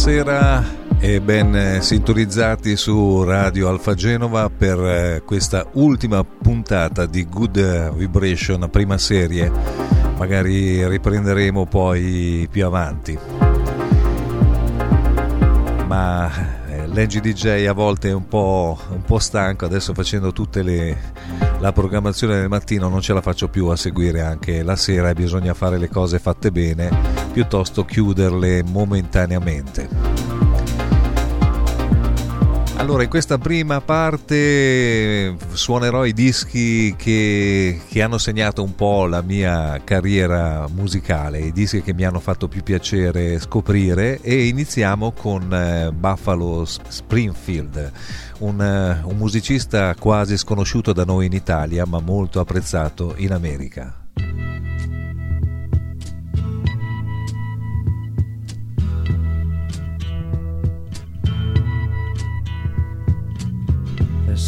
buonasera e ben sintonizzati su Radio Alfa Genova per questa ultima puntata di Good Vibration, prima serie, magari riprenderemo poi più avanti. Ma l'Engi DJ a volte è un po' stanco, adesso facendo tutta la programmazione del mattino non ce la faccio più a seguire anche la sera, e bisogna fare le cose fatte bene piuttosto chiuderle momentaneamente. Allora, in questa prima parte suonerò i dischi che hanno segnato un po' la mia carriera musicale, i dischi che mi hanno fatto più piacere scoprire, e iniziamo con Buffalo Springfield, un musicista quasi sconosciuto da noi in Italia ma molto apprezzato in America.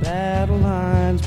Battle lines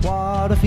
What a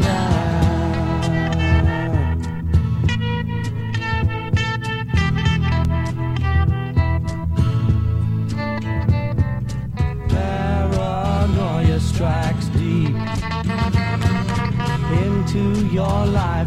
down. Strikes deep into your life,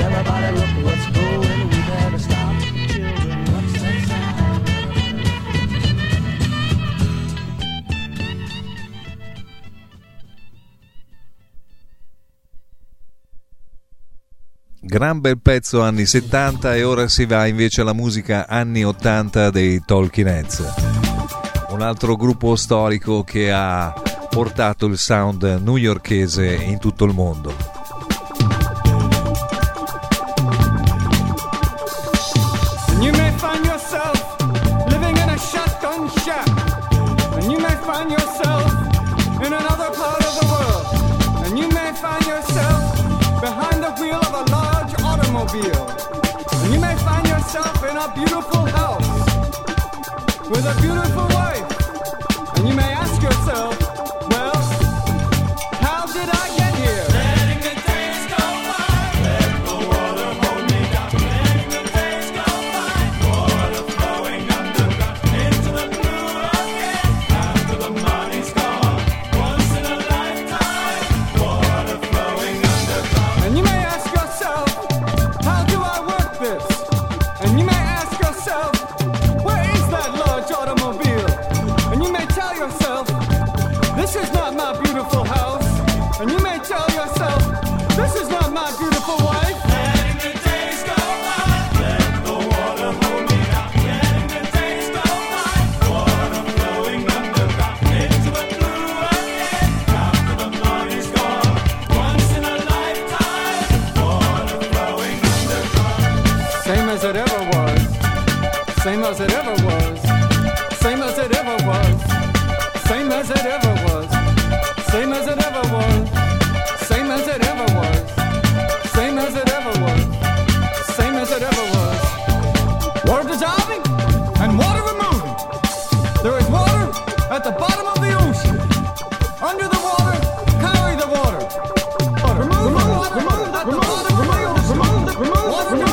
Everybody look what's going. We better stop. Children, what's that sound? Gran bel pezzo anni 70, e ora si va invece alla musica anni 80 dei Talking Heads. Un altro gruppo storico che ha portato il sound newyorkese in tutto il mondo. And you may find yourself in a beautiful house with a beautiful wife, and you may ask yourself, well, how did I get here? Letting the days go by, let the water hold me down. Letting the days go by, water flowing underground, into the blue again, after the money's gone, once in a lifetime, water flowing underground. And you may ask yourself, where is that large automobile? And you may tell yourself, same as it ever was, same as it ever was, same as it ever was, same as it ever was. Water dissolving and water removing. There is water at the bottom of the ocean. Under the water, carry the water. Remove the water at the bottom of the ocean. Water dissolving and water removing.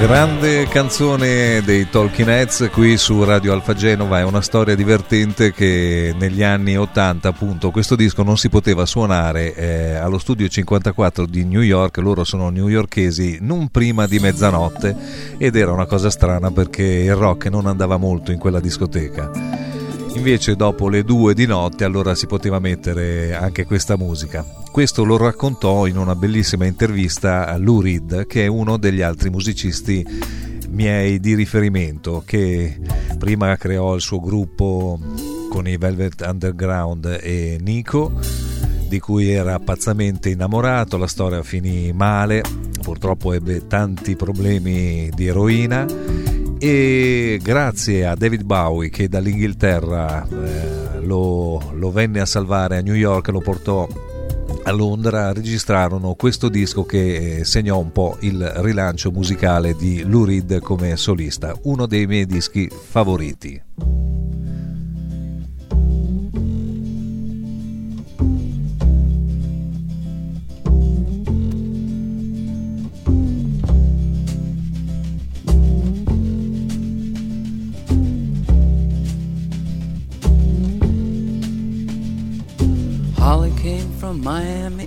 Grande canzone dei Talking Heads qui su Radio Alfa Genova. È una storia divertente che negli anni 80, appunto, questo disco non si poteva suonare allo Studio 54 di New York. Loro sono newyorkesi, non prima di mezzanotte, ed era una cosa strana perché il rock non andava molto in quella discoteca. Invece dopo le 2 di notte allora si poteva mettere anche questa musica. Questo lo raccontò in una bellissima intervista a Lou Reed, che è uno degli altri musicisti miei di riferimento, che prima creò il suo gruppo con i Velvet Underground e Nico, di cui era pazzamente innamorato. La storia finì male, purtroppo ebbe tanti problemi di eroina, e grazie a David Bowie, che dall'Inghilterra lo venne a salvare a New York, lo portò a Londra, registrarono questo disco che segnò un po' il rilancio musicale di Lou Reed come solista, uno dei miei dischi favoriti. Holly came from Miami,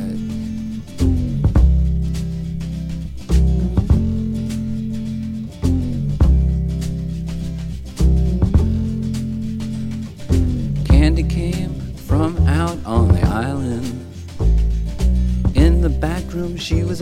She was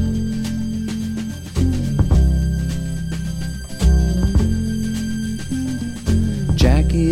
Jackie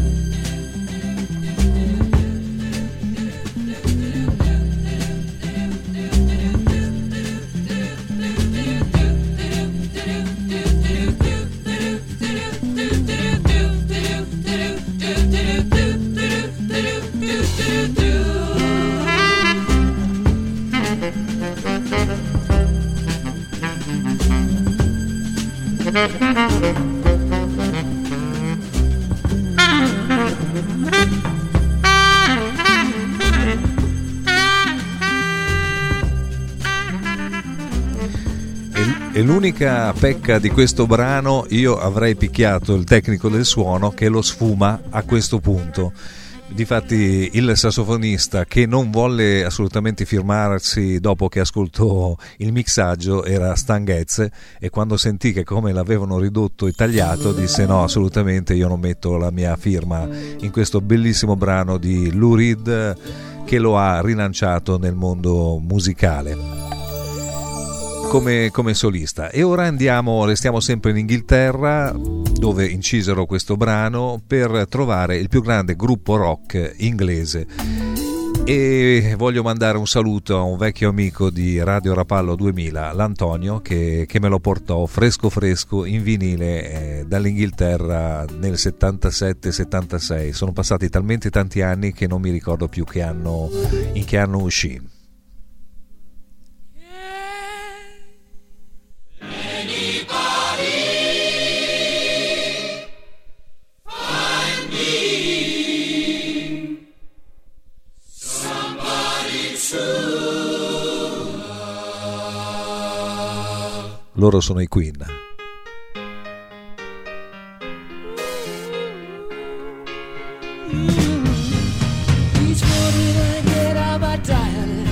L'unica pecca di questo brano, io avrei picchiato il tecnico del suono che lo sfuma a questo punto. Difatti il sassofonista, che non volle assolutamente firmarsi dopo che ascoltò il mixaggio, era Stan Getz, e quando sentì che come l'avevano ridotto e tagliato disse no, assolutamente io non metto la mia firma in questo bellissimo brano di Lou Reed che lo ha rilanciato nel mondo musicale come solista. E ora restiamo sempre in Inghilterra, dove incisero questo brano per trovare il più grande gruppo rock inglese. E voglio mandare un saluto a un vecchio amico di Radio Rapallo 2000, l'Antonio, che me lo portò fresco fresco in vinile dall'Inghilterra nel 77-76. Sono passati talmente tanti anni che non mi ricordo più in che anno uscì. Loro sono i Queen. Each morning I get out my diary,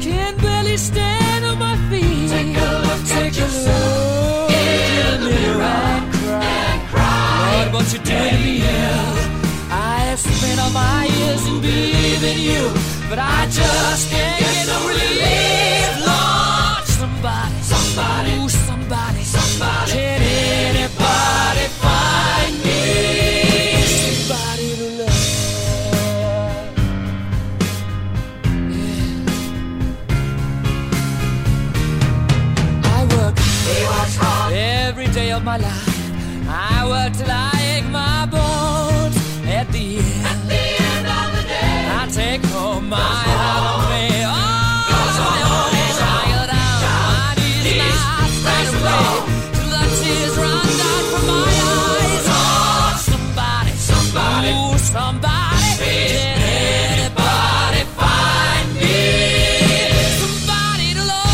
can't barely stand on my feet. Take a look, take a look in the mirror and cry. Lord, what you doing to me now? I have spent all my years in believing you, but I just can't get no relief, Lord. Somebody, ooh, somebody, can anybody find me? Somebody to love, yeah. I work hard every day of my life. I work till I ache my bones. At the end of the day, I take home my heart of me. Oh, till the tears run down from my eyes. Oh, somebody, ooh, somebody, can anybody find me? Somebody to love.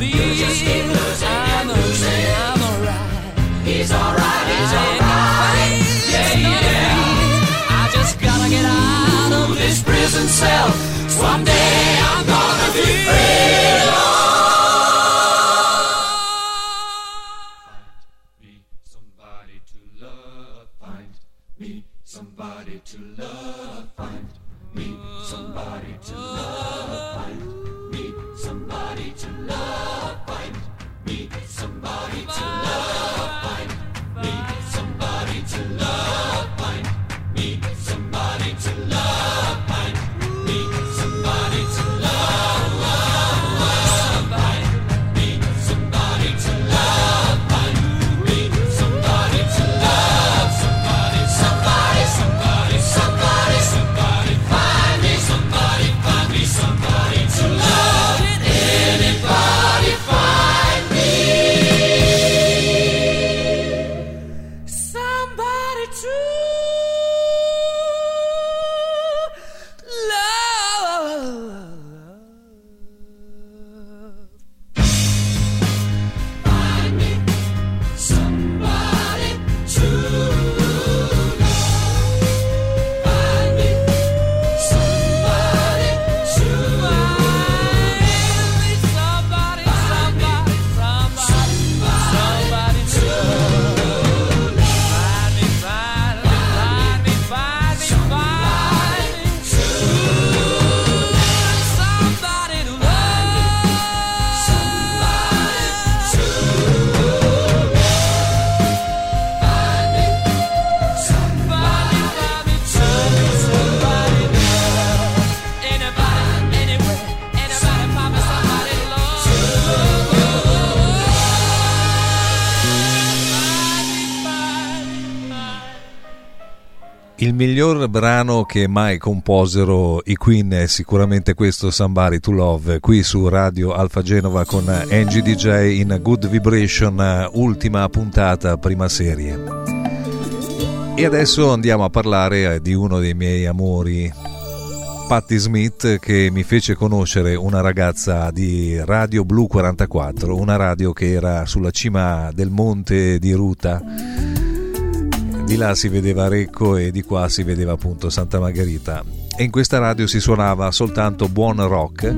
be. You just keep losing and losing. I'm alright. He's alright. He's alright. Yeah, yeah. I just gotta get out of this prison cell. One day I'm gonna be free. Il miglior brano che mai composero i Queen è sicuramente questo, Somebody to Love, qui su Radio Alfa Genova con Angie DJ in Good Vibration, ultima puntata, prima serie. E adesso andiamo a parlare di uno dei miei amori, Patti Smith, che mi fece conoscere una ragazza di Radio Blu 44, una radio che era sulla cima del monte di Ruta. Di là si vedeva Recco e di qua si vedeva appunto Santa Margherita, e in questa radio si suonava soltanto buon rock.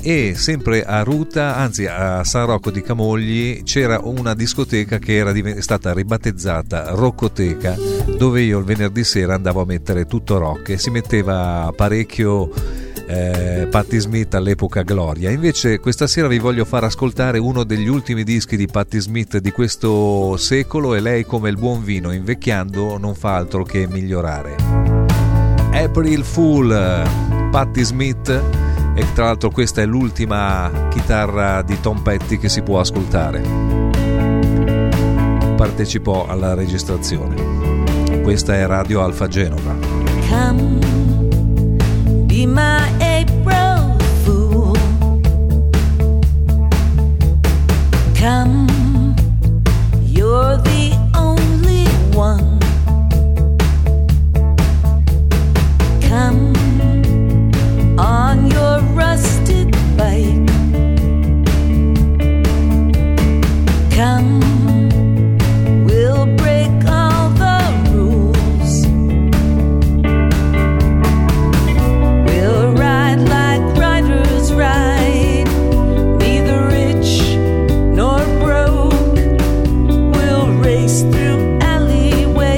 E sempre a Ruta, anzi a San Rocco di Camogli, c'era una discoteca che era stata ribattezzata Roccoteca, dove io il venerdì sera andavo a mettere tutto rock e si metteva parecchio Patti Smith all'epoca gloria. Invece questa sera vi voglio far ascoltare uno degli ultimi dischi di Patti Smith di questo secolo, e lei, come il buon vino, invecchiando non fa altro che migliorare. April Fool, Patti Smith, e tra l'altro questa è l'ultima chitarra di Tom Petty che si può ascoltare. Partecipò alla registrazione. Questa è Radio Alfa Genova. Come. Be my April fool. Come, you're the only one. Come on your rusted bike. Come, we'll break all the rules. Right, neither rich nor broke, we'll race through alleyways.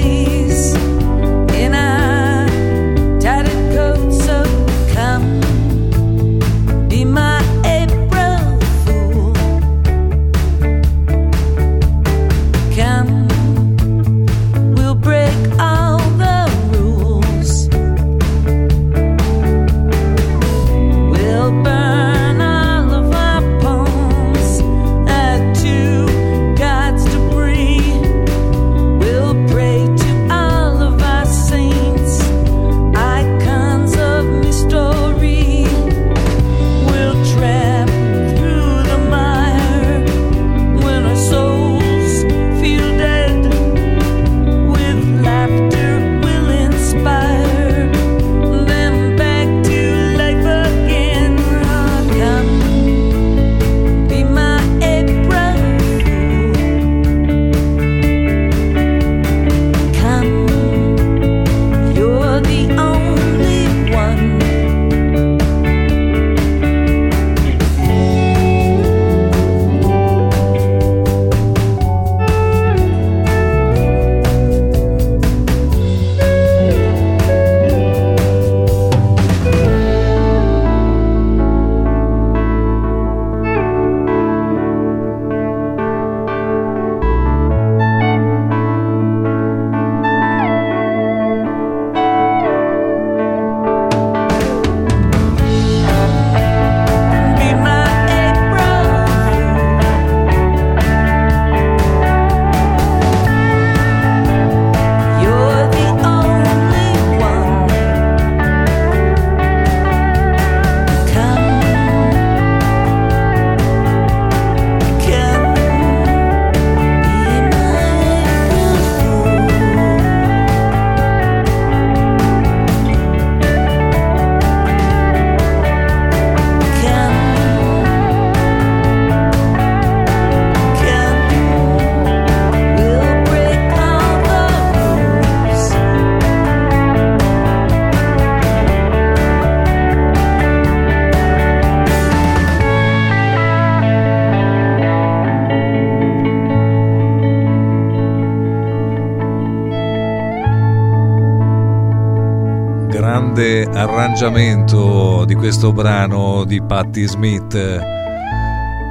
grande arrangiamento di questo brano di Patti Smith,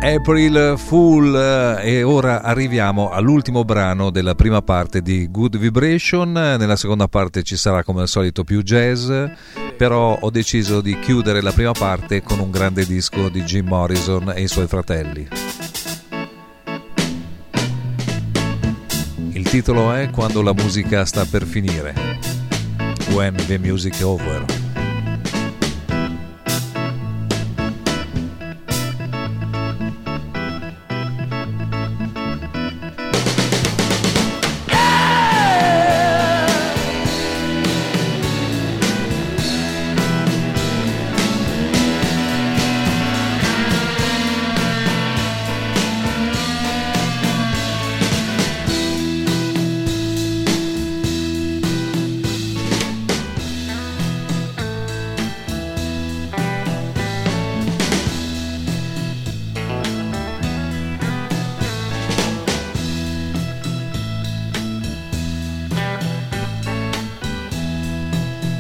April Fool. E ora arriviamo all'ultimo brano della prima parte di Good Vibration. Nella seconda parte ci sarà come al solito più jazz, però ho deciso di chiudere la prima parte con un grande disco di Jim Morrison e i suoi fratelli. Il titolo è Quando la musica sta per finire, When the Music is Over. When the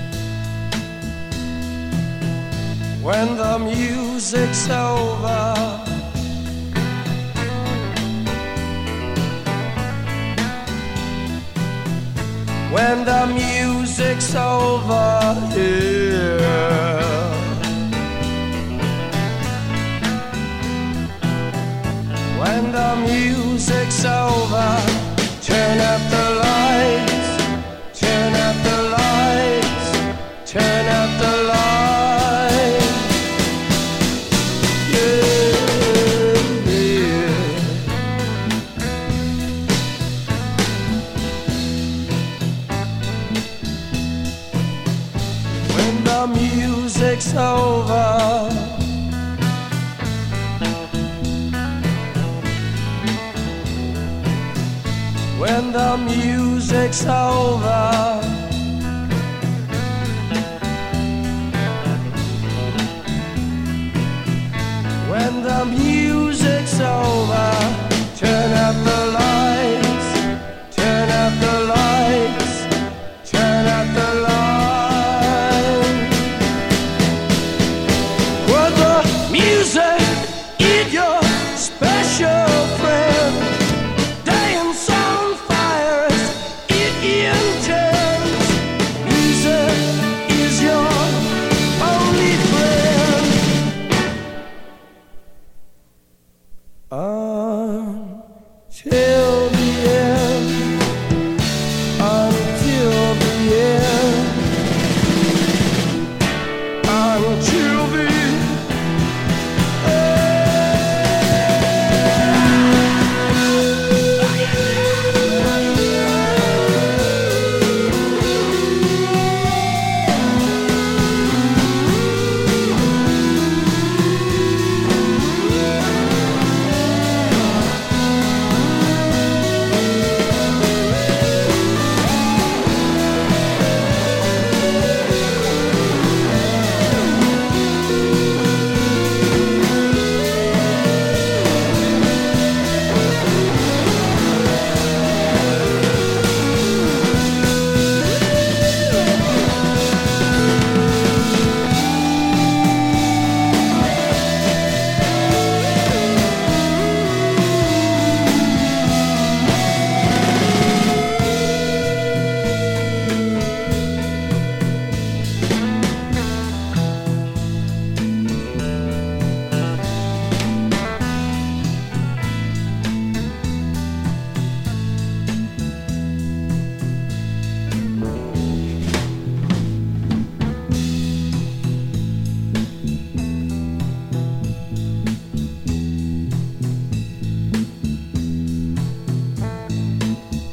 music's over, when the music's over, yeah. When the music's over, turn up the lights, turn up the lights, turn up the lights. Over when the music's over, when the music's over, turn up the lights, turn up the lights, turn up the lights.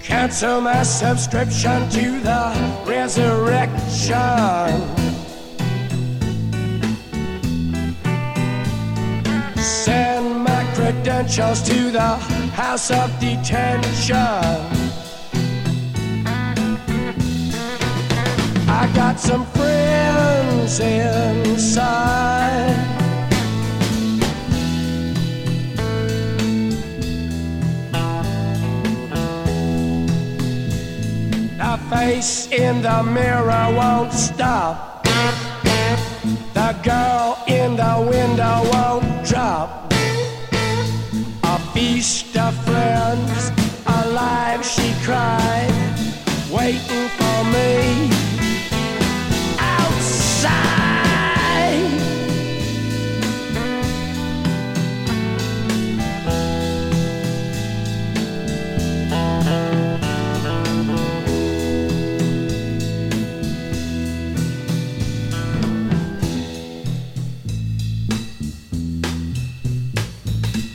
Cancel my subscription to the resurrection. Send my credentials to the house of detention. I got some friends inside. Face in the mirror won't stop. The girl in the window won't drop. A feast of friends, alive she cried, waiting for me outside.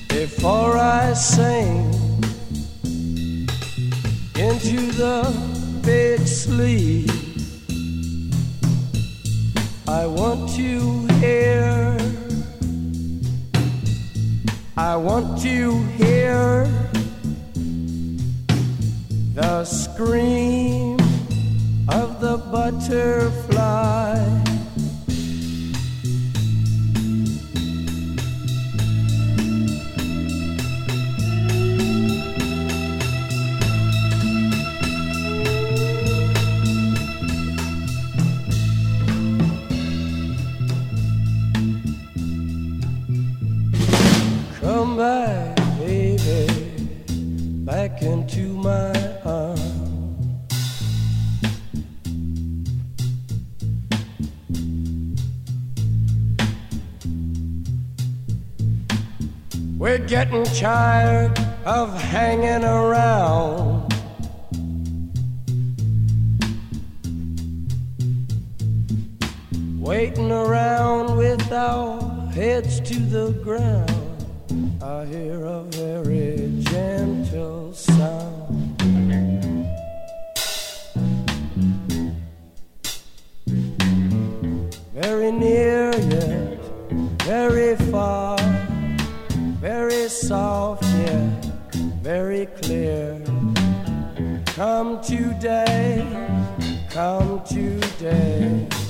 Before I sing into the big sleep, I want you here, I want you here, the scream of the butterfly. Come back, baby, back into my arms. We're getting tired of hanging around. Waiting around with our heads to the ground. I hear a very gentle sound. Very near yet, very far, very soft yet, very clear. Come today, come today.